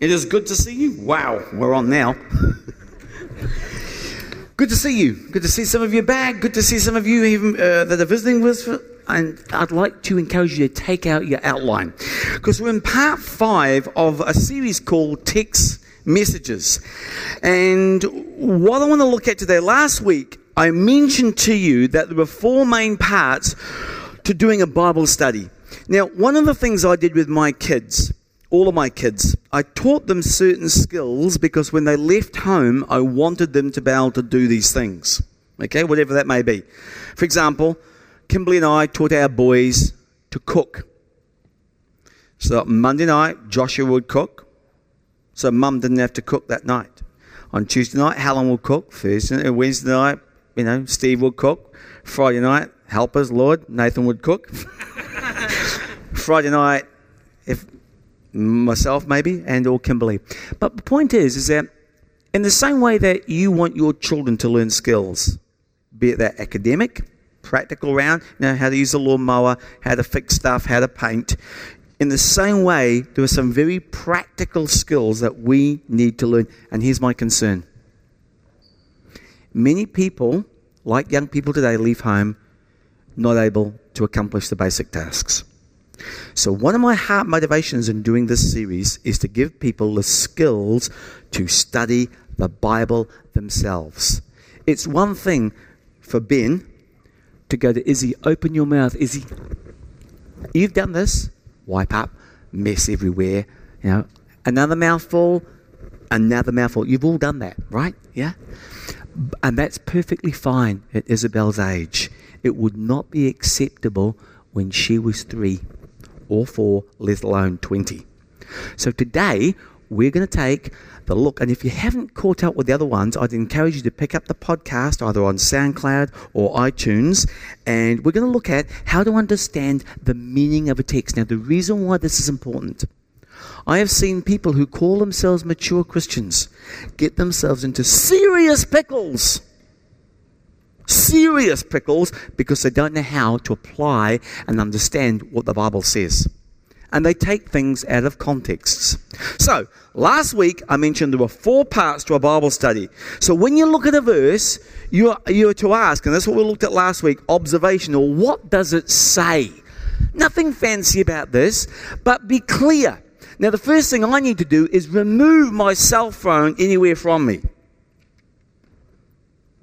It is good to see you. Wow, we're on now. Good to see you. Good to see some of you back. Good to see some of you even that are visiting with us. And I'd like to encourage you to take out your outline, because we're in part 5 of a series called Text Messages. And what I want to look at today, last week I mentioned to you that there were 4 main parts to doing a Bible study. Now, one of the things I did with my kids, all of my kids, I taught them certain skills because when they left home, I wanted them to be able to do these things, okay, whatever that may be. For example, Kimberly and I taught our boys to cook. So Monday night, Joshua would cook. So Mum didn't have to cook that night. On Tuesday night, Helen would cook. Thursday, Wednesday night, Steve would cook. Friday night, help us, Lord, Nathan would cook. Friday night, if myself maybe, and or Kimberly. But the point is that in the same way that you want your children to learn skills, be it that academic, practical round, how to use a lawnmower, how to fix stuff, how to paint. In the same way, there are some very practical skills that we need to learn. And here's my concern. Many people, like young people today, leave home not able to accomplish the basic tasks. So one of my heart motivations in doing this series is to give people the skills to study the Bible themselves. It's one thing for Ben to go to Izzy, open your mouth, Izzy. You've done this. Wipe up, mess everywhere. Another mouthful, another mouthful. You've all done that, right? Yeah? And that's perfectly fine at Isabel's age. It would not be acceptable when she was 3 or 4, let alone 20. So today, we're going to take the look. And if you haven't caught up with the other ones, I'd encourage you to pick up the podcast either on SoundCloud or iTunes. And we're going to look at how to understand the meaning of a text. Now, the reason why this is important, I have seen people who call themselves mature Christians get themselves into serious pickles. Serious pickles because they don't know how to apply and understand what the Bible says. And they take things out of contexts. So, last week I mentioned there were 4 parts to a Bible study. So when you look at a verse, you are to ask, and that's what we looked at last week, observation, or what does it say? Nothing fancy about this, but be clear. Now the first thing I need to do is remove my cell phone anywhere from me.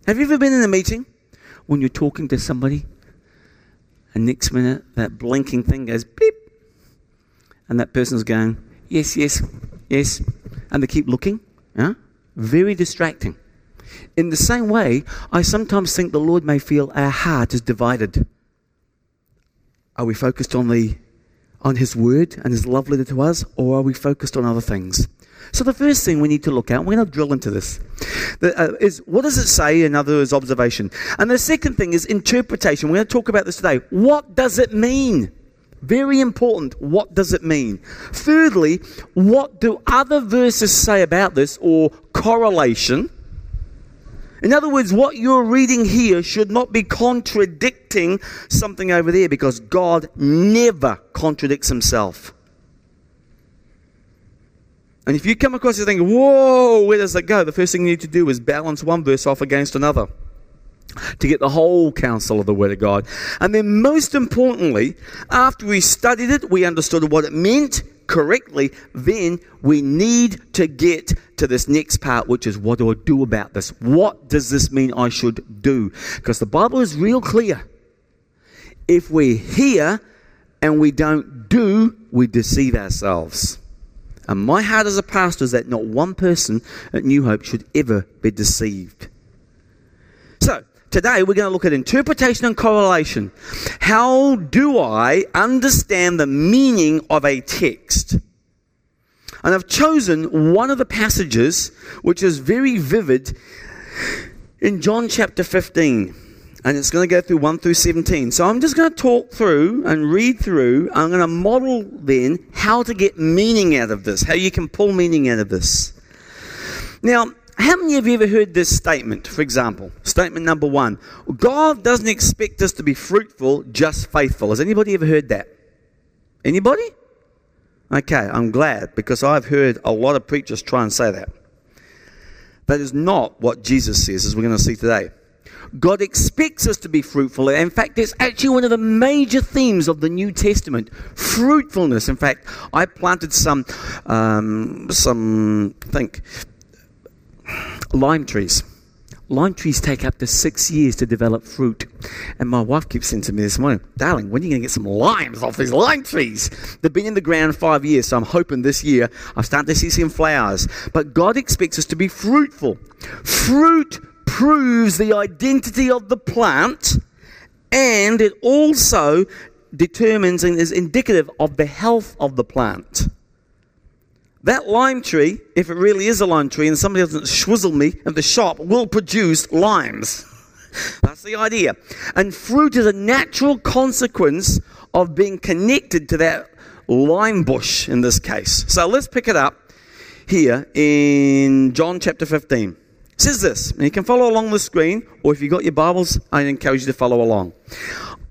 Have you ever been in a meeting? When you're talking to somebody, and next minute that blinking thing goes beep, and that person's going, yes, yes, yes, and they keep looking. Yeah? Very distracting. In the same way, I sometimes think the Lord may feel our heart is divided. Are we focused on His Word and His love letter to us, or are we focused on other things? So the first thing we need to look at, and we're going to drill into this, is what does it say? In other words, observation. And the second thing is interpretation. We're going to talk about this today. What does it mean? Very important. What does it mean? Thirdly, what do other verses say about this, or correlation? In other words, what you're reading here should not be contradicting something over there, because God never contradicts Himself. And if you come across this thing, whoa, where does that go? The first thing you need to do is balance one verse off against another to get the whole counsel of the Word of God. And then most importantly, after we studied it, we understood what it meant correctly, then we need to get to this next part, which is what do I do about this? What does this mean I should do? Because the Bible is real clear. If we hear and we don't do, we deceive ourselves. And my heart as a pastor is that not one person at New Hope should ever be deceived. So, today we're going to look at interpretation and correlation. How do I understand the meaning of a text? And I've chosen one of the passages which is very vivid in John chapter 15. And it's going to go through 1 through 17. So I'm just going to talk through and read through. I'm going to model then how to get meaning out of this, how you can pull meaning out of this. Now, how many of you ever heard this statement, for example? Statement number 1. God doesn't expect us to be fruitful, just faithful. Has anybody ever heard that? Anybody? Okay, I'm glad, because I've heard a lot of preachers try and say that. That is not what Jesus says, as we're going to see today. God expects us to be fruitful. In fact, it's actually one of the major themes of the New Testament, fruitfulness. In fact, I planted lime trees. Lime trees take up to 6 years to develop fruit. And my wife keeps saying to me this morning, darling, when are you going to get some limes off these lime trees? They've been in the ground 5 years, so I'm hoping this year I'll start to see some flowers. But God expects us to be fruitful. Fruit proves the identity of the plant, and it also determines and is indicative of the health of the plant. That lime tree, if it really is a lime tree, and somebody doesn't swizzle me at the shop, will produce limes. That's the idea. And fruit is a natural consequence of being connected to that lime bush in this case. So let's pick it up here in John chapter 15. It says this, and you can follow along the screen, or if you've got your Bibles, I encourage you to follow along.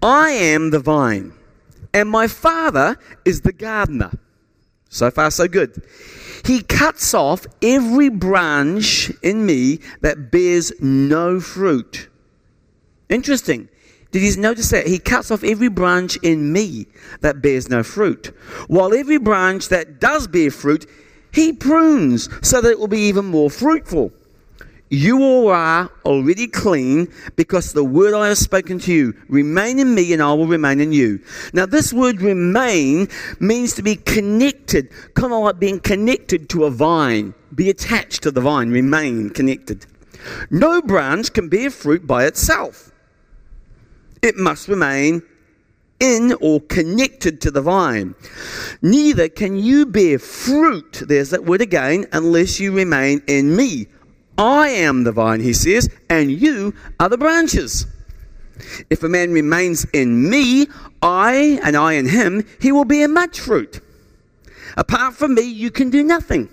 I am the vine, and my Father is the gardener. So far, so good. He cuts off every branch in me that bears no fruit. Interesting. Did you notice that? He cuts off every branch in me that bears no fruit, while every branch that does bear fruit, he prunes so that it will be even more fruitful. You all are already clean because the word I have spoken to you. Remain in me and I will remain in you. Now this word remain means to be connected, kind of like being connected to a vine. Be attached to the vine, remain connected. No branch can bear fruit by itself. It must remain in or connected to the vine. Neither can you bear fruit, there's that word again, unless you remain in me. I am the vine, he says, and you are the branches. If a man remains in me, I in him, he will bear much fruit. Apart from me, you can do nothing.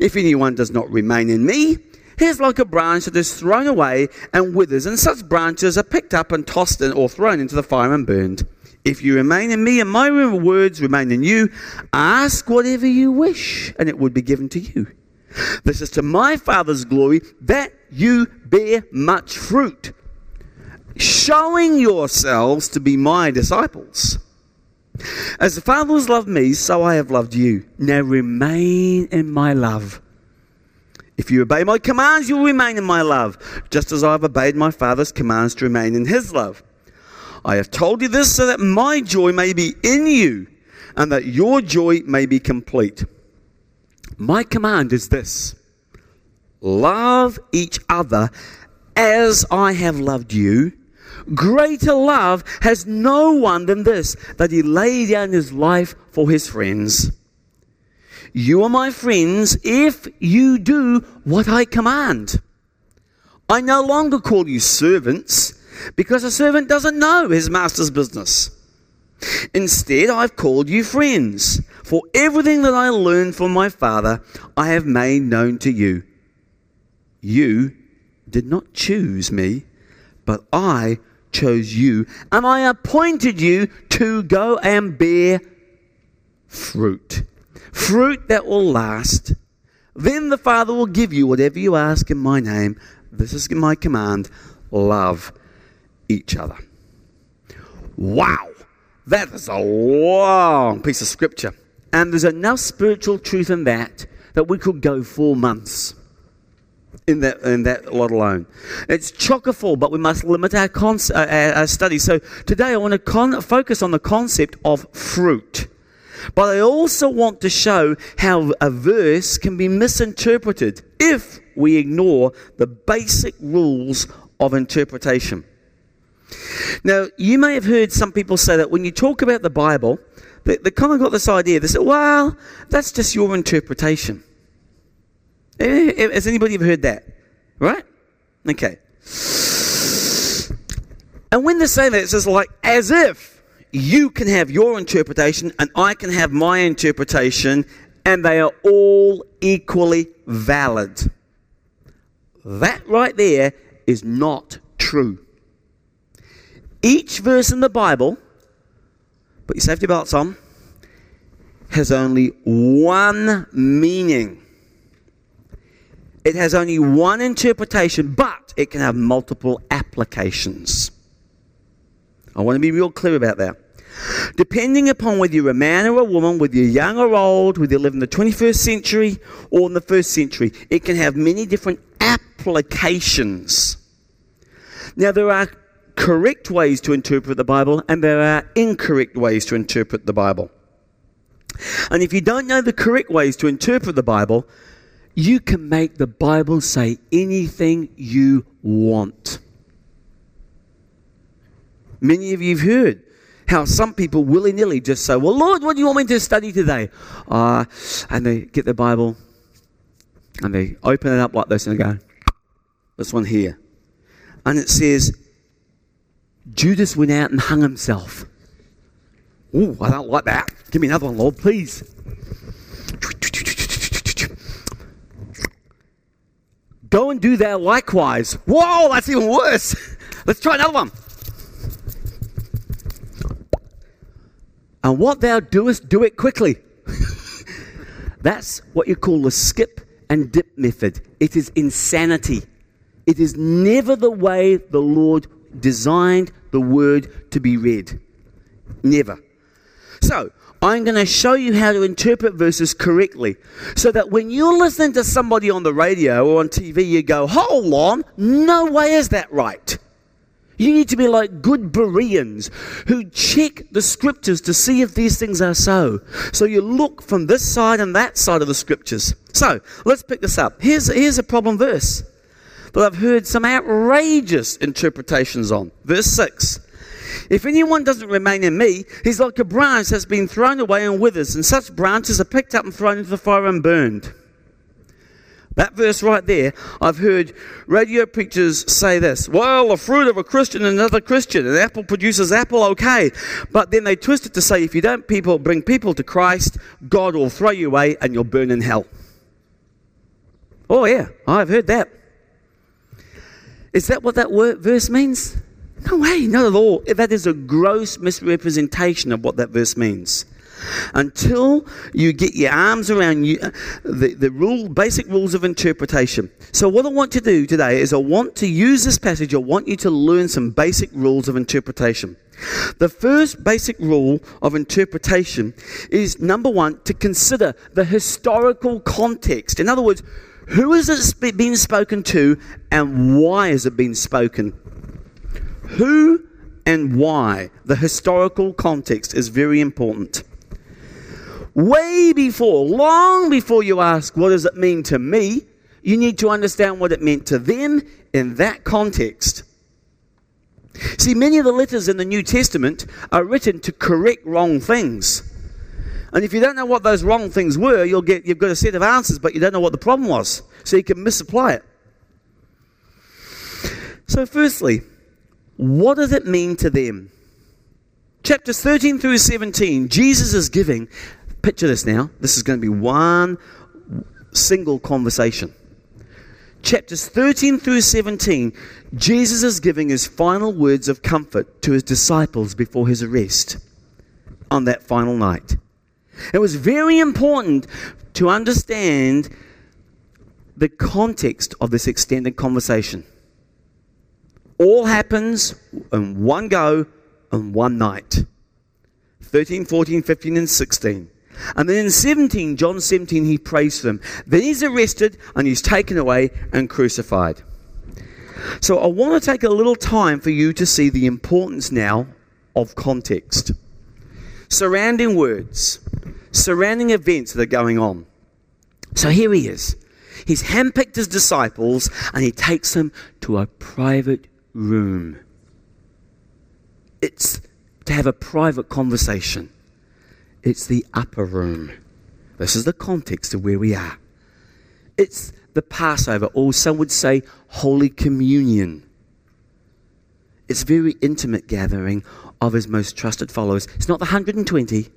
If anyone does not remain in me, he is like a branch that is thrown away and withers, and such branches are picked up and tossed in or thrown into the fire and burned. If you remain in me and my words remain in you, ask whatever you wish, and it will be given to you. This is to my Father's glory that you bear much fruit, showing yourselves to be my disciples. As the Father has loved me, so I have loved you. Now remain in my love. If you obey my commands, you will remain in my love, just as I have obeyed my Father's commands to remain in his love. I have told you this so that my joy may be in you, and that your joy may be complete. My command is this: love each other as I have loved you. Greater love has no one than this, that he laid down his life for his friends. You are my friends if you do what I command. I no longer call you servants, because a servant doesn't know his master's business. Instead, I've called you friends, for everything that I learned from my Father, I have made known to you. You did not choose me, but I chose you, and I appointed you to go and bear fruit. Fruit that will last. Then the Father will give you whatever you ask in my name. This is my command. Love each other. Wow. That is a long piece of scripture. And there's enough spiritual truth in that we could go 4 months in that lot alone. It's chock-a-full, but we must limit our study. So today I want to focus on the concept of fruit. But I also want to show how a verse can be misinterpreted if we ignore the basic rules of interpretation. Now, you may have heard some people say that when you talk about the Bible, they kind of got this idea. They said, well, that's just your interpretation. Has anybody ever heard that? Right? Okay. And when they say that, it's just like as if you can have your interpretation and I can have my interpretation, and they are all equally valid. That right there is not true. Each verse in the Bible, put your safety belts on, has only one meaning. It has only one interpretation, but it can have multiple applications. I want to be real clear about that. Depending upon whether you're a man or a woman, whether you're young or old, whether you live in the 21st century or in the first century, it can have many different applications. Now, there are correct ways to interpret the Bible, and there are incorrect ways to interpret the Bible. And if you don't know the correct ways to interpret the Bible, you can make the Bible say anything you want. Many of you have heard how some people willy-nilly just say, well, Lord, what do you want me to study today? And they get the Bible and they open it up like this and they go, this one here. And it says, Judas went out and hung himself. Ooh, I don't like that. Give me another one, Lord, please. Go and do that likewise. Whoa, that's even worse. Let's try another one. And what thou doest, do it quickly. That's what you call the skip and dip method. It is insanity. It is never the way the Lord designed the word to be read. Never. So, I'm going to show you how to interpret verses correctly so that when you're listening to somebody on the radio or on TV, you go, hold on, no way is that right. You need to be like good Bereans who check the scriptures to see if these things are so. So you look from this side and that side of the scriptures. So, let's pick this up. Here's a problem verse that I've heard some outrageous interpretations on. Verse 6. If anyone doesn't remain in me, he's like a branch that's been thrown away and withers, and such branches are picked up and thrown into the fire and burned. That verse right there, I've heard radio preachers say this, well, the fruit of a Christian and another Christian, an apple produces apple, okay. But then they twist it to say, if you don't bring people to Christ, God will throw you away and you'll burn in hell. Oh yeah, I've heard that. Is that what that verse means? No way, not at all. That is a gross misrepresentation of what that verse means. Until you get your arms around basic rules of interpretation. So what I want to do today is I want to use this passage. I want you to learn some basic rules of interpretation. The first basic rule of interpretation is, number one, to consider the historical context. In other words, who is it being spoken to and why is it being spoken? Who and why? The historical context is very important. Way before, long before you ask, what does it mean to me? You need to understand what it meant to them in that context. See, many of the letters in the New Testament are written to correct wrong things. And if you don't know what those wrong things were, you've got a set of answers, but you don't know what the problem was. So you can misapply it. So firstly, what does it mean to them? Chapters 13 through 17, Jesus is giving, picture this now, this is going to be one single conversation. Chapters 13 through 17, Jesus is giving his final words of comfort to his disciples before his arrest on that final night. It was very important to understand the context of this extended conversation. All happens in one go and one night. 13, 14, 15, and 16. And then in 17, John 17, he prays for them. Then he's arrested and he's taken away and crucified. So I want to take a little time for you to see the importance now of context. Surrounding words, surrounding events that are going on. So here he is. He's handpicked his disciples and he takes them to a private room. It's to have a private conversation. It's the upper room. This is the context of where we are. It's the Passover, or some would say Holy Communion. It's a very intimate gathering of his most trusted followers. It's not the 120,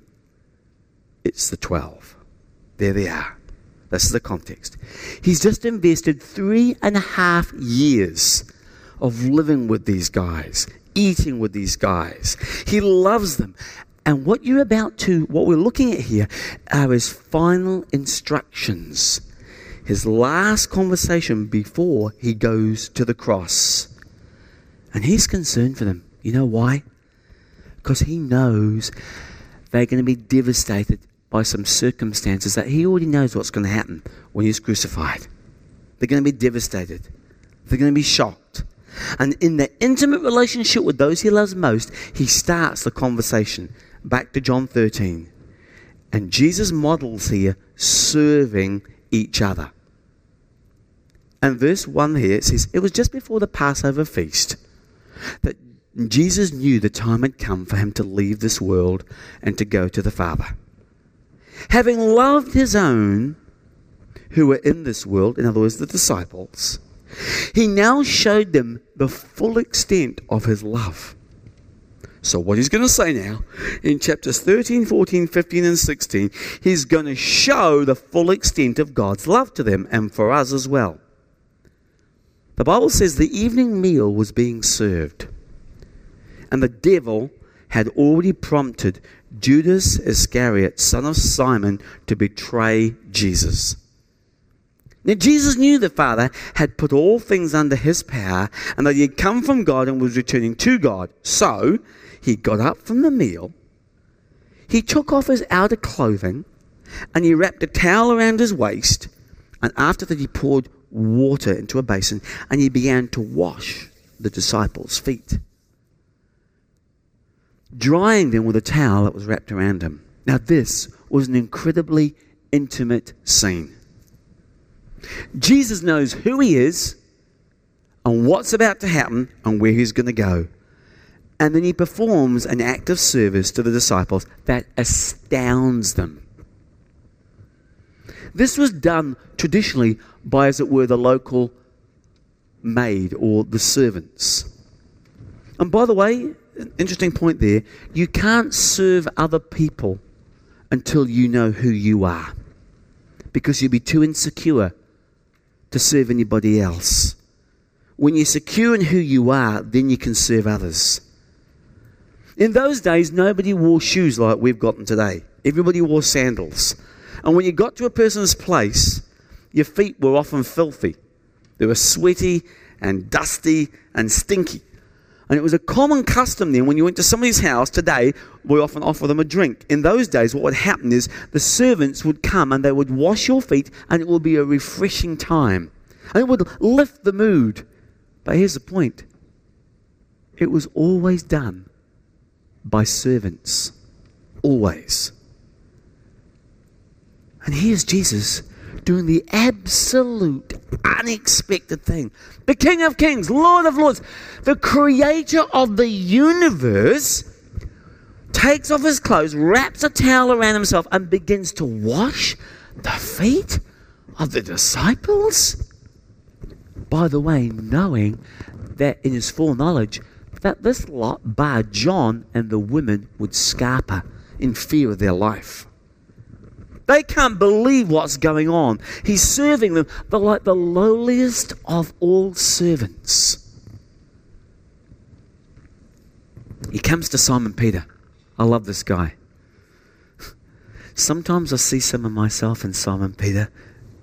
it's the 12. There they are. This is the context. He's just invested 3.5 years of living with these guys, eating with these guys. He loves them. And what we're looking at here are his final instructions, his last conversation before he goes to the cross. And he's concerned for them. You know why? Because he knows they're going to be devastated by some circumstances that he already knows what's going to happen when he's crucified. They're going to be devastated. They're going to be shocked. And in the intimate relationship with those he loves most, he starts the conversation. Back to John 13. And Jesus models here serving each other. And verse 1 here, it says, it was just before the Passover feast that Jesus knew the time had come for him to leave this world and to go to the Father. Having loved his own who were in this world, in other words, the disciples, he now showed them the full extent of his love. So what he's going to say now, in chapters 13, 14, 15, and 16, he's going to show the full extent of God's love to them and for us as well. The Bible says the evening meal was being served, and the devil had already prompted Judas Iscariot, son of Simon, to betray Jesus. Now, Jesus knew the Father had put all things under his power and that he had come from God and was returning to God. So, he got up from the meal, he took off his outer clothing, and he wrapped a towel around his waist, and after that he poured water into a basin, and he began to wash the disciples' feet, drying them with a towel that was wrapped around him. Now, this was an incredibly intimate scene. Jesus knows who he is and what's about to happen and where he's going to go. And then he performs an act of service to the disciples that astounds them. This was done traditionally by, as it were, the local maid or the servants. And by the way, an interesting point there, you can't serve other people until you know who you are, because you'll be too insecure to serve anybody else. When you're secure in who you are, then you can serve others. In those days, nobody wore shoes like we've got them today. Everybody wore sandals. And when you got to a person's place, your feet were often filthy. They were sweaty and dusty and stinky. And it was a common custom then, when you went to somebody's house today, we often offer them a drink. In those days, what would happen is the servants would come and they would wash your feet, and it would be a refreshing time. And it would lift the mood. But here's the point. It was always done by servants. Always. And here's Jesus doing the absolute unexpected thing. The King of Kings, Lord of Lords, the creator of the universe, takes off his clothes, wraps a towel around himself, and begins to wash the feet of the disciples. By the way, knowing that in his foreknowledge, that this lot, bar John and the women, would scarper in fear of their life. They can't believe what's going on. He's serving them, but like the lowliest of all servants. He comes to Simon Peter. I love this guy. Sometimes I see some of myself in Simon Peter.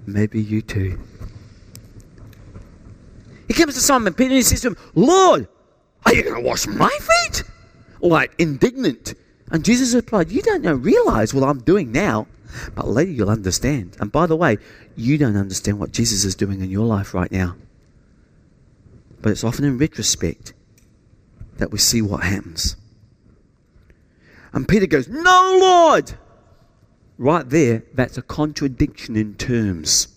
Maybe you too. He comes to Simon Peter and he says to him, Lord, are you going to wash my feet? Like indignant. And Jesus replied, you don't realize what I'm doing now. But later you'll understand. And by the way, you don't understand what Jesus is doing in your life right now. But it's often in retrospect that we see what happens. And Peter goes, no, Lord! Right there, that's a contradiction in terms.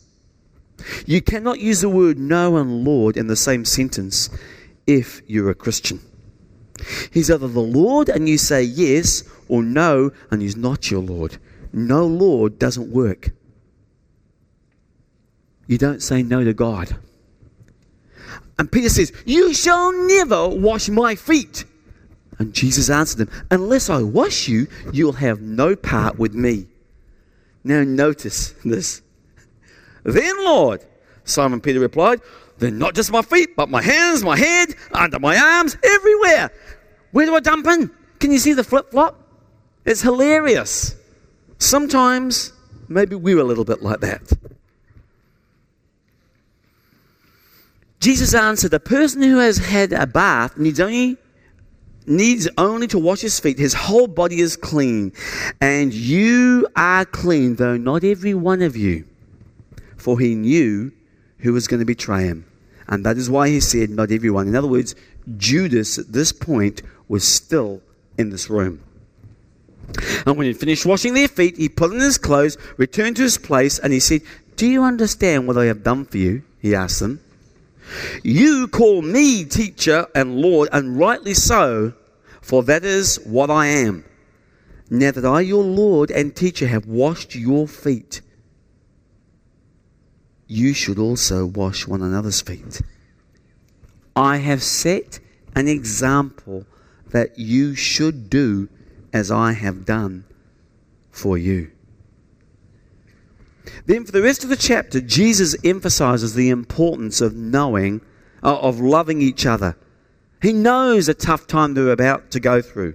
You cannot use the word no and Lord in the same sentence if you're a Christian. He's either the Lord and you say yes, or no and he's not your Lord. No, Lord doesn't work. You don't say no to God. And Peter says, you shall never wash my feet. And Jesus answered him, unless I wash you, you'll have no part with me. Now notice this. Then, Lord, Simon Peter replied, then not just my feet, but my hands, my head, under my arms, everywhere. Where do I dump in? Can you see the flip-flop? It's hilarious. Sometimes maybe we're a little bit like that. Jesus answered, the person who has had a bath needs only to wash his feet. His whole body is clean. And you are clean, though not every one of you. For he knew who was going to betray him. And that is why he said not everyone. In other words, Judas at this point was still in this room. And when he finished washing their feet, he put on his clothes, returned to his place, and he said, do you understand what I have done for you? He asked them. You call me teacher and Lord, and rightly so, for that is what I am. Now that I, your Lord and teacher, have washed your feet, you should also wash one another's feet. I have set an example that you should do as I have done for you. Then for the rest of the chapter, Jesus emphasizes the importance of loving each other. He knows a tough time they're about to go through.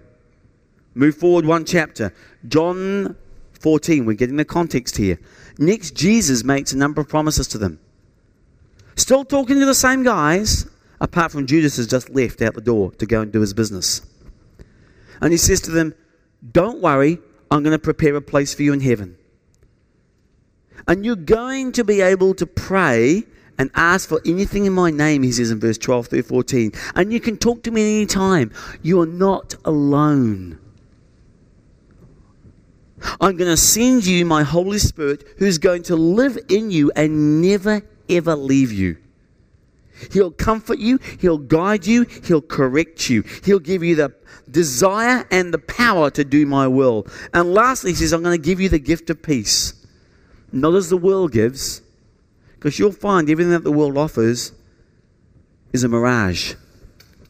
Move forward one chapter. John 14, we're getting the context here. Next, Jesus makes a number of promises to them. Still talking to the same guys, apart from Judas has just left out the door to go and do his business. And he says to them, don't worry, I'm going to prepare a place for you in heaven. And you're going to be able to pray and ask for anything in my name, he says in verse 12 through 14. And you can talk to me at any time. You are not alone. I'm going to send you my Holy Spirit who's going to live in you and never, ever leave you. He'll comfort you. He'll guide you. He'll correct you. He'll give you the desire and the power to do my will. And lastly, he says, I'm going to give you the gift of peace. Not as the world gives, because you'll find everything that the world offers is a mirage.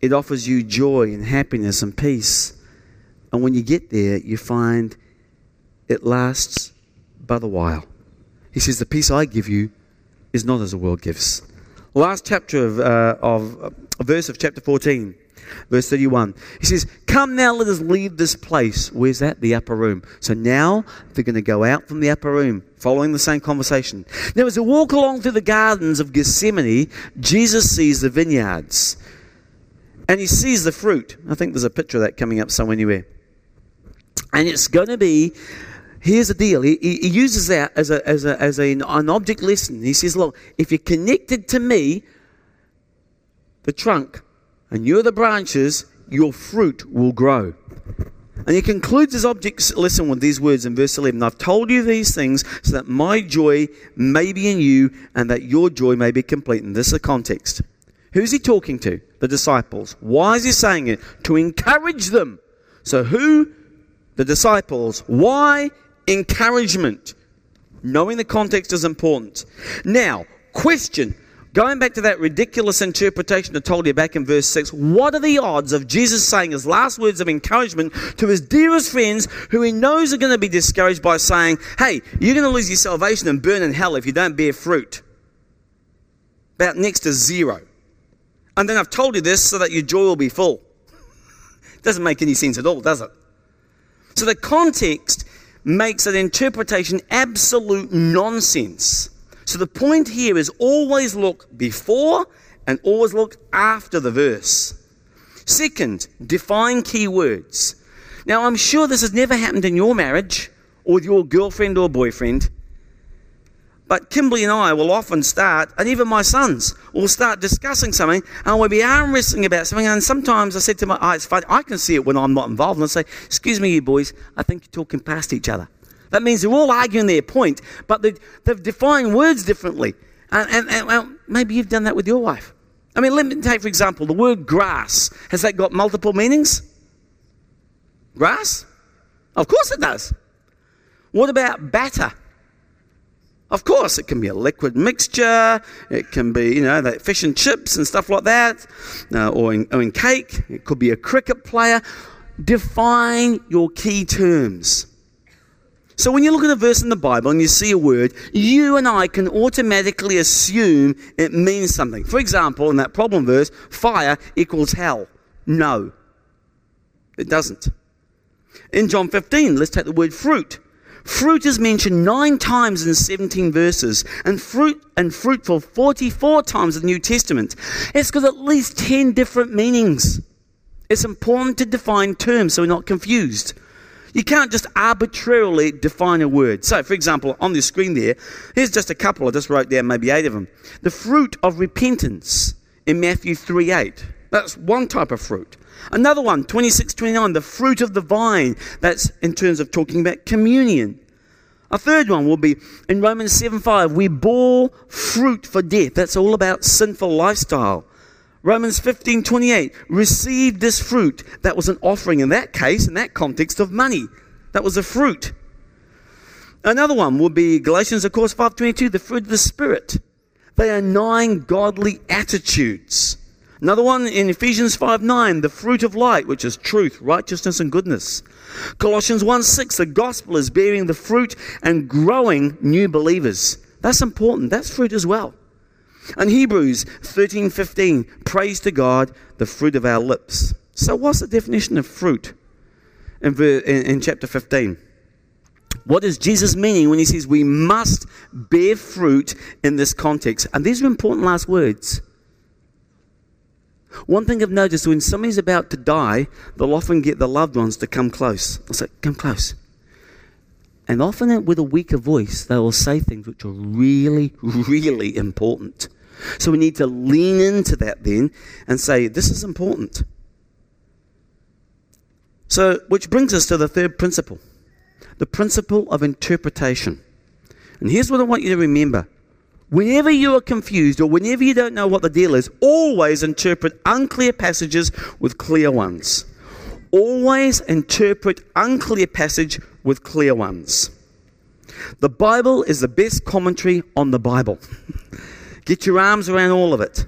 It offers you joy and happiness and peace. And when you get there, you find it lasts but a while. He says, the peace I give you is not as the world gives. Last chapter of chapter 14, verse 31. He says, come now, let us leave this place. Where's that? The upper room. So now they're going to go out from the upper room, following the same conversation. Now as they walk along through the gardens of Gethsemane, Jesus sees the vineyards. And he sees the fruit. I think there's a picture of that coming up somewhere anywhere. And it's going to be, here's the deal. He uses that as an object lesson. He says, look, if you're connected to me, the trunk, and you're the branches, your fruit will grow. And he concludes his object lesson with these words in verse 11. I've told you these things so that my joy may be in you and that your joy may be complete. And this is the context. Who's he talking to? The disciples. Why is he saying it? To encourage them. So who? The disciples. Why? Encouragement. Knowing the context is important. Now, question. Going back to that ridiculous interpretation I told you back in verse 6, what are the odds of Jesus saying his last words of encouragement to his dearest friends who he knows are going to be discouraged by saying, hey, you're going to lose your salvation and burn in hell if you don't bear fruit? About next to zero. And then I've told you this so that your joy will be full. Doesn't make any sense at all, does it? So the context makes that interpretation absolute nonsense. So the point here is always look before and always look after the verse. Second, define key words. Now, I'm sure this has never happened in your marriage or with your girlfriend or boyfriend. But Kimberly and I will often start, and even my sons, will start discussing something and we'll be arm wrestling about something. And sometimes I said to my eyes, I can see it when I'm not involved. And I say, excuse me, you boys, I think you're talking past each other. That means they're all arguing their point, but they've defined words differently. And maybe you've done that with your wife. I mean, let me take, for example, the word grass. Has that got multiple meanings? Grass? Of course it does. What about batter? Of course, it can be a liquid mixture. It can be, that fish and chips and stuff like that, or in cake. It could be a cricket player. Define your key terms. So when you look at a verse in the Bible and you see a word, you and I can automatically assume it means something. For example, in that problem verse, fire equals hell. No, it doesn't. In John 15, let's take the word fruit. Fruit is mentioned 9 times in 17 verses, and fruitful 44 times in the New Testament. It's got at least 10 different meanings. It's important to define terms so we're not confused. You can't just arbitrarily define a word. So, for example, on the screen there, here's just a couple. I just wrote down maybe 8 of them. The fruit of repentance in Matthew 3:8. That's one type of fruit. Another one, 26:29, the fruit of the vine. That's in terms of talking about communion. A third one will be in Romans 7:5, we bore fruit for death. That's all about sinful lifestyle. Romans 15:28, receive this fruit. That was an offering in that case, in that context, of money. That was a fruit. Another one would be Galatians, of course, 5:22, the fruit of the Spirit. They are 9 godly attitudes. Another one in Ephesians 5:9, the fruit of light, which is truth, righteousness, and goodness. Colossians 1:6, the gospel is bearing the fruit and growing new believers. That's important. That's fruit as well. And Hebrews 13:15, praise to God, the fruit of our lips. So what's the definition of fruit in chapter 15? What is Jesus meaning when he says we must bear fruit in this context? And these are important last words. One thing I've noticed, when somebody's about to die, they'll often get the loved ones to come close. I'll say, come close. And often with a weaker voice, they will say things which are really, really important. So we need to lean into that then and say, this is important. So, which brings us to the third principle, the principle of interpretation. And here's what I want you to remember. Whenever you are confused or whenever you don't know what the deal is, always interpret unclear passages with clear ones. Always interpret unclear passage with clear ones. The Bible is the best commentary on the Bible. Get your arms around all of it.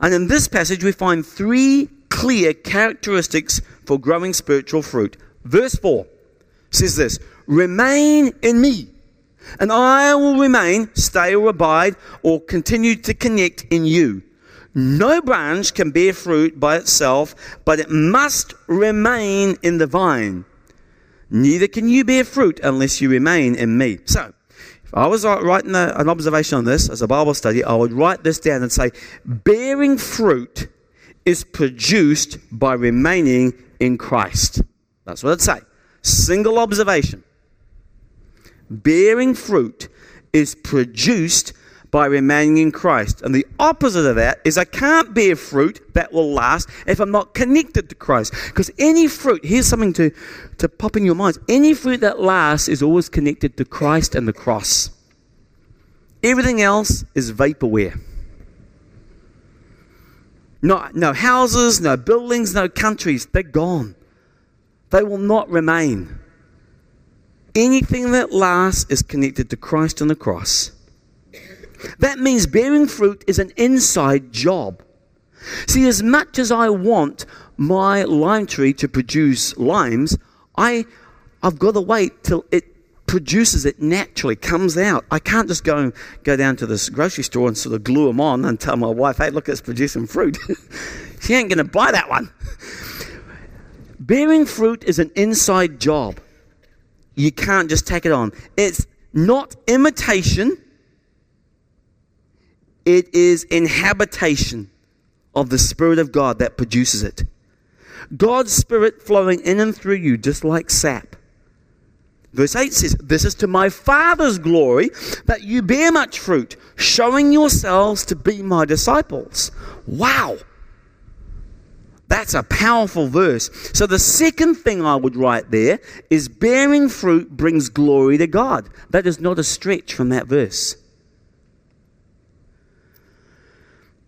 And in this passage we find 3 clear characteristics for growing spiritual fruit. Verse 4 says this, remain in me. And I will remain, stay or abide, or continue to connect in you. No branch can bear fruit by itself, but it must remain in the vine. Neither can you bear fruit unless you remain in me. So, if I was writing an observation on this as a Bible study, I would write this down and say, bearing fruit is produced by remaining in Christ. That's what I'd say. Single observation. Bearing fruit is produced by remaining in Christ. And the opposite of that is I can't bear fruit that will last if I'm not connected to Christ. Because any fruit, here's something to pop in your minds, any fruit that lasts is always connected to Christ and the cross. Everything else is vaporware. No houses, no buildings, no countries, they're gone. They will not remain. Anything that lasts is connected to Christ on the cross. That means bearing fruit is an inside job. See, as much as I want my lime tree to produce limes, I've got to wait till it produces it naturally, comes out. I can't just go down to this grocery store and sort of glue them on and tell my wife, hey, look, it's producing fruit. She ain't going to buy that one. Bearing fruit is an inside job. You can't just tack it on. It's not imitation. It is inhabitation of the Spirit of God that produces it. God's Spirit flowing in and through you just like sap. Verse 8 says, this is to my Father's glory that you bear much fruit, showing yourselves to be my disciples. Wow. That's a powerful verse. So the second thing I would write there is bearing fruit brings glory to God. That is not a stretch from that verse.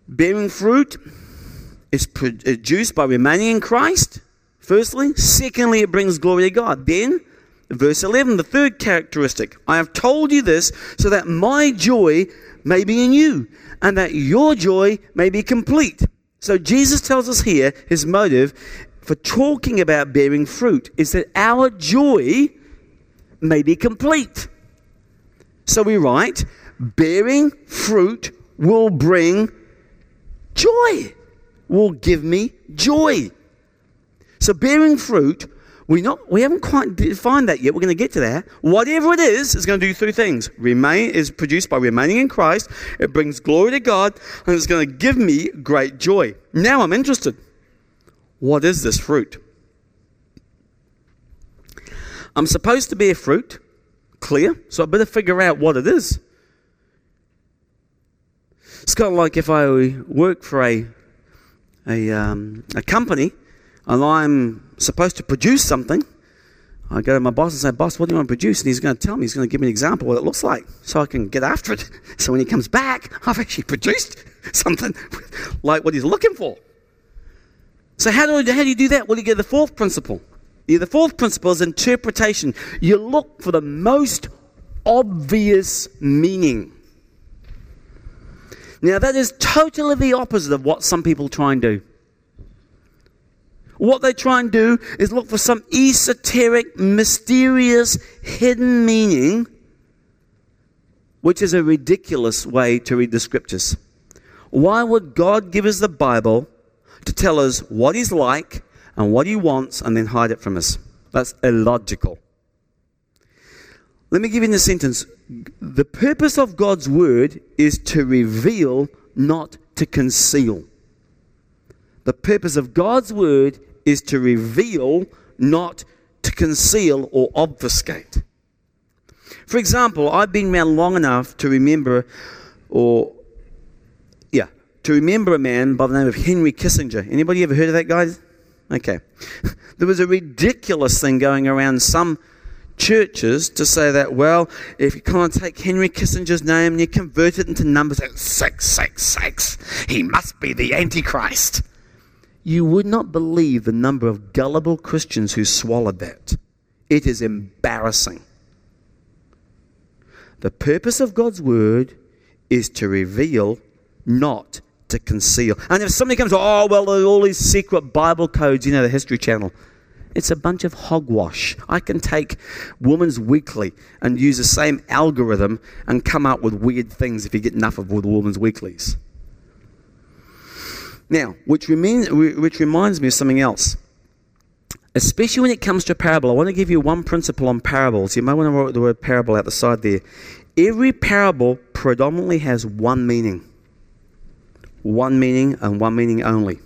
Bearing fruit is produced by remaining in Christ, firstly. Secondly, it brings glory to God. Then, verse 11, the third characteristic. I have told you this so that my joy may be in you and that your joy may be complete. So Jesus tells us here his motive for talking about bearing fruit is that our joy may be complete. So we write, bearing fruit will bring joy, will give me joy. So bearing fruit We haven't quite defined that yet. We're going to get to that. Whatever it is going to do three things. Remain is produced by remaining in Christ. It brings glory to God, and it's going to give me great joy. Now I'm interested. What is this fruit? I'm supposed to bear fruit, clear, so I better figure out what it is. It's kind of like if I work for a company and I'm supposed to produce something, I go to my boss and say, "Boss, what do you want to produce?" And he's going to tell me, he's going to give me an example of what it looks like so I can get after it. So when he comes back, I've actually produced something like what he's looking for. So how do you do that? Well, you get the fourth principle. Yeah, the fourth principle is interpretation. You look for the most obvious meaning. Now, that is totally the opposite of what some people try and do. What they try and do is look for some esoteric, mysterious, hidden meaning, which is a ridiculous way to read the scriptures. Why would God give us the Bible to tell us what he's like and what he wants, and then hide it from us? That's illogical. Let me give you this sentence. The purpose of God's word is to reveal, not to conceal. The purpose of God's word is to reveal, not to conceal or obfuscate. For example, I've been around long enough to remember a man by the name of Henry Kissinger. Anybody ever heard of that guy? Okay. There was a ridiculous thing going around some churches to say that, well, if you can't take Henry Kissinger's name and you convert it into numbers, that's 666. He must be the Antichrist. You would not believe the number of gullible Christians who swallowed that. It is embarrassing. The purpose of God's word is to reveal, not to conceal. And if somebody comes, oh, well, all these secret Bible codes, the History Channel. It's a bunch of hogwash. I can take Woman's Weekly and use the same algorithm and come up with weird things if you get enough of Woman's Weeklies. Now, which reminds me of something else. Especially when it comes to parable, I want to give you one principle on parables. You might want to write the word parable out the side there. Every parable predominantly has one meaning. One meaning and one meaning only.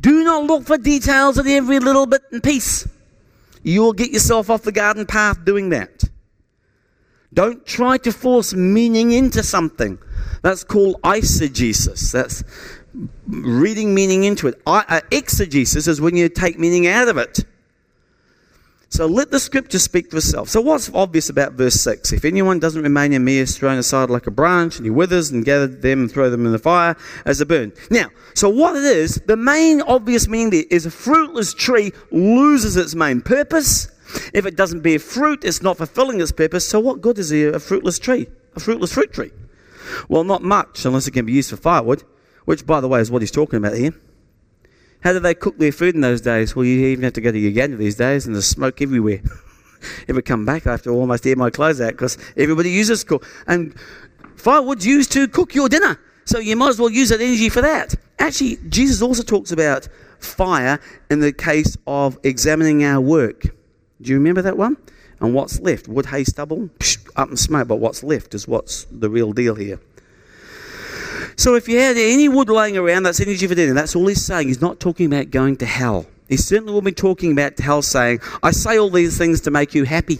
Do not look for details at every little bit and piece. You'll get yourself off the garden path doing that. Don't try to force meaning into something. That's called eisegesis. That's reading meaning into it. Exegesis is when you take meaning out of it. So let the scripture speak for itself. So what's obvious about verse 6? If anyone doesn't remain in me, is thrown aside like a branch, and he withers, and gather them and throw them in the fire as a burn. Now, so what it is, the main obvious meaning there is a fruitless tree loses its main purpose. If it doesn't bear fruit, it's not fulfilling its purpose. So what good is a fruitless tree? A fruitless fruit tree? Well, not much, unless it can be used for firewood, which, by the way, is what he's talking about here. How do they cook their food in those days? Well, you even have to go to Uganda these days, and there's smoke everywhere. If I come back, I have to almost air my clothes out because everybody uses coal. And firewood's used to cook your dinner, so you might as well use that energy for that. Actually, Jesus also talks about fire in the case of examining our work. Do you remember that one? And what's left? Wood, hay, stubble, up in smoke, but what's left is what's the real deal here. So if you had any wood laying around, that's energy for dinner. That's all he's saying. He's not talking about going to hell. He certainly will be talking about hell saying, I say all these things to make you happy.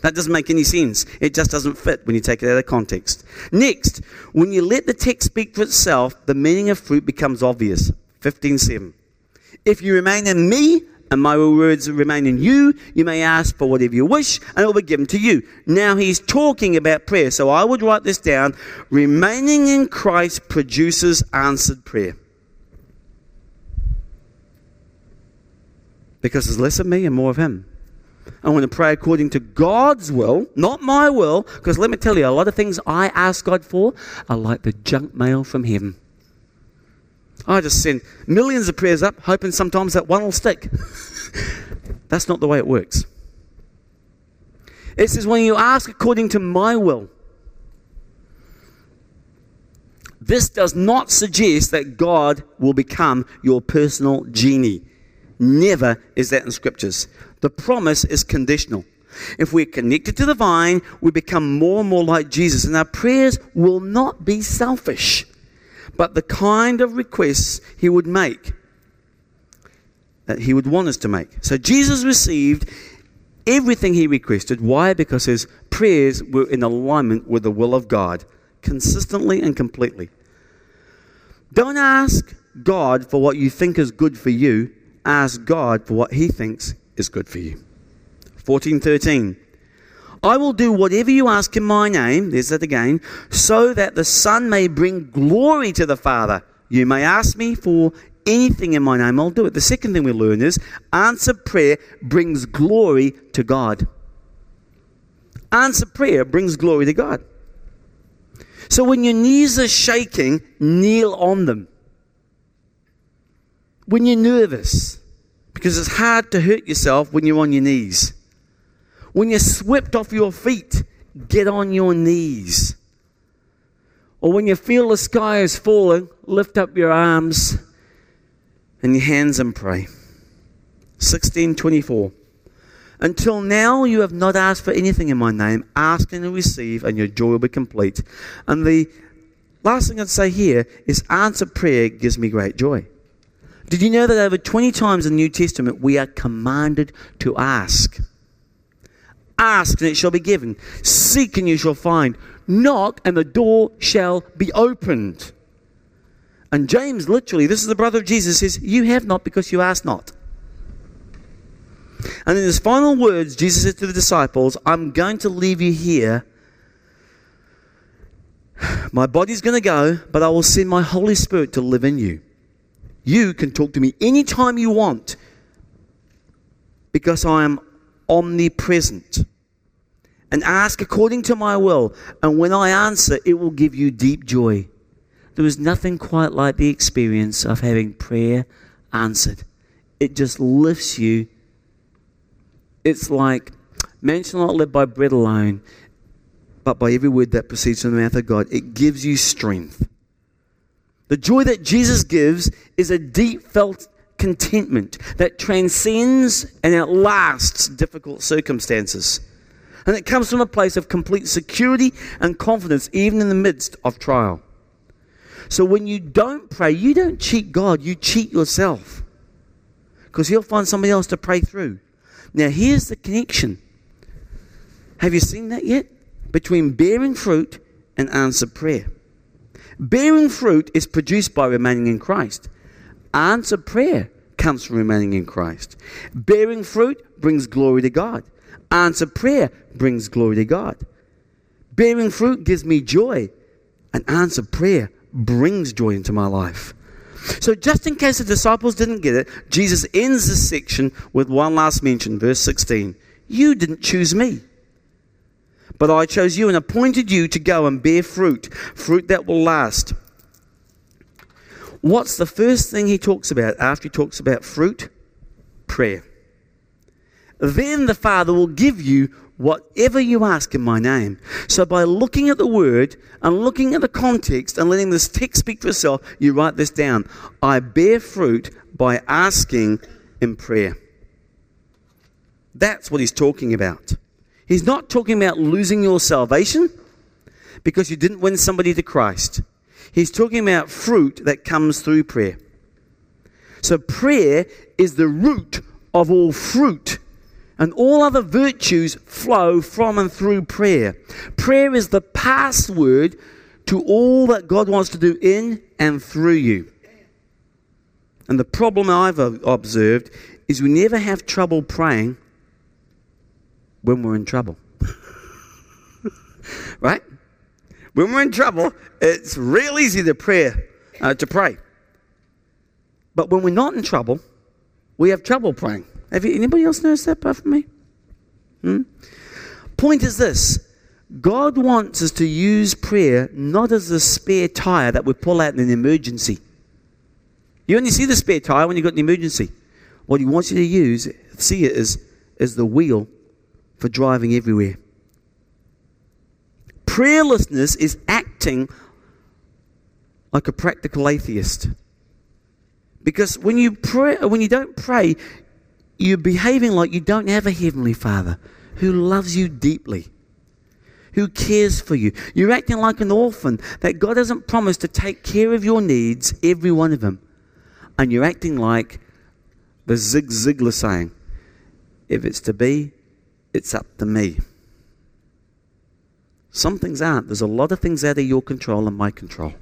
That doesn't make any sense. It just doesn't fit when you take it out of context. Next, when you let the text speak for itself, the meaning of fruit becomes obvious. 15:7. If you remain in me and my words remain in you, you may ask for whatever you wish, and it will be given to you. Now he's talking about prayer, so I would write this down. Remaining in Christ produces answered prayer. Because there's less of me and more of him. I want to pray according to God's will, not my will, because let me tell you, a lot of things I ask God for are like the junk mail from heaven. I just send millions of prayers up, hoping sometimes that one will stick. That's not the way it works. It says, when you ask according to my will. This does not suggest that God will become your personal genie. Never is that in scriptures. The promise is conditional. If we're connected to the vine, we become more and more like Jesus, and our prayers will not be selfish, but the kind of requests he would make, that he would want us to make. So Jesus received everything he requested. Why? Because his prayers were in alignment with the will of God, consistently and completely. Don't ask God for what you think is good for you. Ask God for what he thinks is good for you. 14:13. I will do whatever you ask in my name, there's that again, so that the Son may bring glory to the Father. You may ask me for anything in my name, I'll do it. The second thing we learn is answered prayer brings glory to God. Answered prayer brings glory to God. So when your knees are shaking, kneel on them. When you're nervous, because it's hard to hurt yourself when you're on your knees. When you're swept off your feet, get on your knees. Or when you feel the sky is falling, lift up your arms and your hands and pray. 16:24. Until now you have not asked for anything in my name. Ask and receive, and your joy will be complete. And the last thing I'd say here is answered prayer gives me great joy. Did you know that over 20 times in the New Testament we are commanded to ask? Ask and it shall be given. Seek and you shall find. Knock and the door shall be opened. And James, literally, this is the brother of Jesus, says, you have not because you ask not. And in his final words, Jesus said to the disciples, I'm going to leave you here. My body's going to go, but I will send my Holy Spirit to live in you. You can talk to me anytime you want because I am omnipresent. And ask according to my will. And when I answer, it will give you deep joy. There was nothing quite like the experience of having prayer answered. It just lifts you. It's like, man shall not live by bread alone, but by every word that proceeds from the mouth of God. It gives you strength. The joy that Jesus gives is a deep felt contentment that transcends and outlasts difficult circumstances. And it comes from a place of complete security and confidence, even in the midst of trial. So when you don't pray, you don't cheat God, you cheat yourself. Because he'll find somebody else to pray through. Now here's the connection. Have you seen that yet? Between bearing fruit and answered prayer. Bearing fruit is produced by remaining in Christ. Answered prayer comes from remaining in Christ. Bearing fruit brings glory to God. Answered prayer brings glory to God. Bearing fruit gives me joy. And answered prayer brings joy into my life. So just in case the disciples didn't get it, Jesus ends this section with one last mention, verse 16. You didn't choose me, but I chose you and appointed you to go and bear fruit, fruit that will last. What's the first thing he talks about after he talks about fruit? Prayer. Then the Father will give you whatever you ask in my name. So by looking at the word and looking at the context and letting this text speak for itself, you write this down. I bear fruit by asking in prayer. That's what he's talking about. He's not talking about losing your salvation because you didn't win somebody to Christ. He's talking about fruit that comes through prayer. So prayer is the root of all fruit. And all other virtues flow from and through prayer. Prayer is the password to all that God wants to do in and through you. And the problem I've observed is we never have trouble praying when we're in trouble. Right? When we're in trouble, it's real easy to pray. But when we're not in trouble, we have trouble praying. Have anybody else noticed that apart from me? Point is this. God wants us to use prayer not as a spare tire that we pull out in an emergency. You only see the spare tire when you've got an emergency. What he wants you to see it as the wheel for driving everywhere. Prayerlessness is acting like a practical atheist. Because when you don't pray, you're behaving like you don't have a Heavenly Father who loves you deeply, who cares for you. You're acting like an orphan, that God hasn't promised to take care of your needs, every one of them. And you're acting like the Zig Ziglar saying, if it's to be, it's up to me. Some things aren't. There's a lot of things out of your control and my control.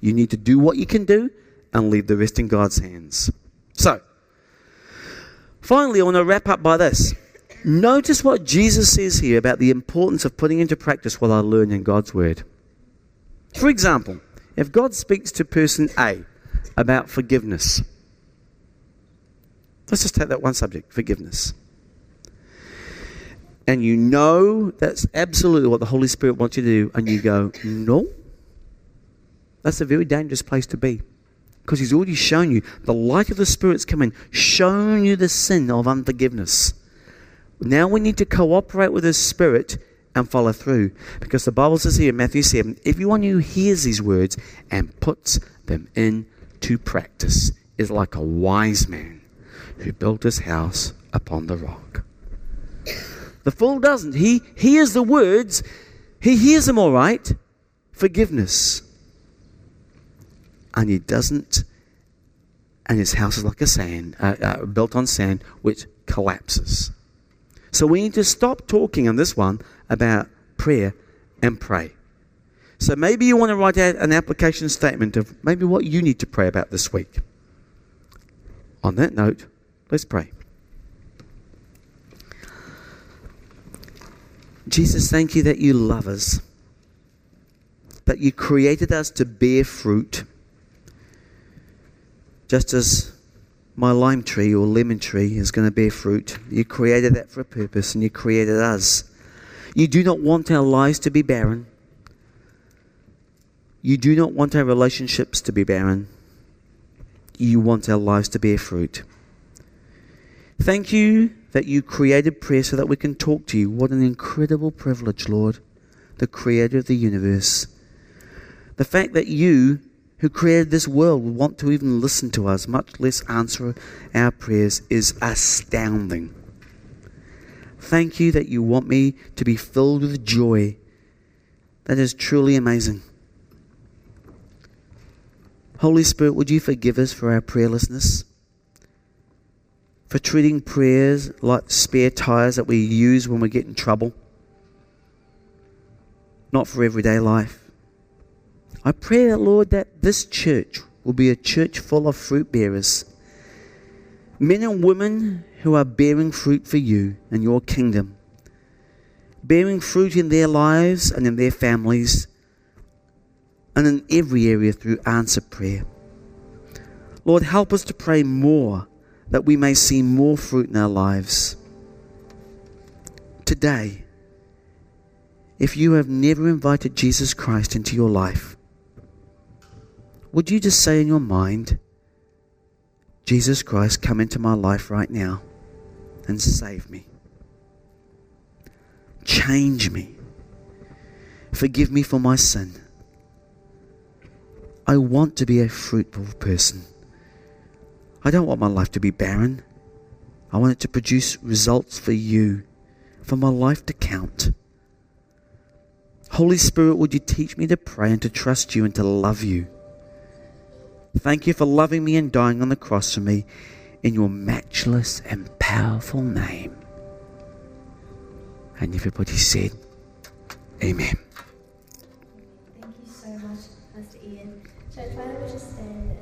You need to do what you can do and leave the rest in God's hands. So, finally, I want to wrap up by this. Notice what Jesus says here about the importance of putting into practice what I learned in God's Word. For example, if God speaks to person A about forgiveness, let's just take that one subject, forgiveness. And you know that's absolutely what the Holy Spirit wants you to do, and you go, no. That's a very dangerous place to be, because He's already shown you. The light of the Spirit's come in, shown you the sin of unforgiveness. Now we need to cooperate with the Spirit and follow through, because the Bible says here in Matthew 7, everyone who hears these words and puts them into practice is like a wise man who built his house upon the rock. The fool doesn't. He hears the words. He hears them all right. Forgiveness. And he doesn't. And his house is like a sand, built on sand, which collapses. So we need to stop talking on this one about prayer and pray. So maybe you want to write out an application statement of maybe what you need to pray about this week. On that note, let's pray. Jesus, thank you that you love us, that you created us to bear fruit, just as my lime tree or lemon tree is going to bear fruit. You created that for a purpose, and you created us. You do not want our lives to be barren. You do not want our relationships to be barren. You want our lives to bear fruit. Thank you that you created prayer so that we can talk to you. What an incredible privilege, Lord, the creator of the universe. The fact that you, who created this world, would want to even listen to us, much less answer our prayers, is astounding. Thank you that you want me to be filled with joy. That is truly amazing. Holy Spirit, would you forgive us for our prayerlessness? For treating prayers like spare tires that we use when we get in trouble. Not for everyday life. I pray, Lord, that this church will be a church full of fruit bearers. Men and women who are bearing fruit for you and your kingdom. Bearing fruit in their lives and in their families. And in every area through answered prayer. Lord, help us to pray more, that we may see more fruit in our lives. Today, if you have never invited Jesus Christ into your life, would you just say in your mind, Jesus Christ, come into my life right now and save me. Change me. Forgive me for my sin. I want to be a fruitful person. I don't want my life to be barren. I want it to produce results for you, for my life to count. Holy Spirit, would you teach me to pray and to trust you and to love you? Thank you for loving me and dying on the cross for me, in your matchless and powerful name. And everybody said, amen. Thank you so much, Pastor Ian. Church, why don't we just stand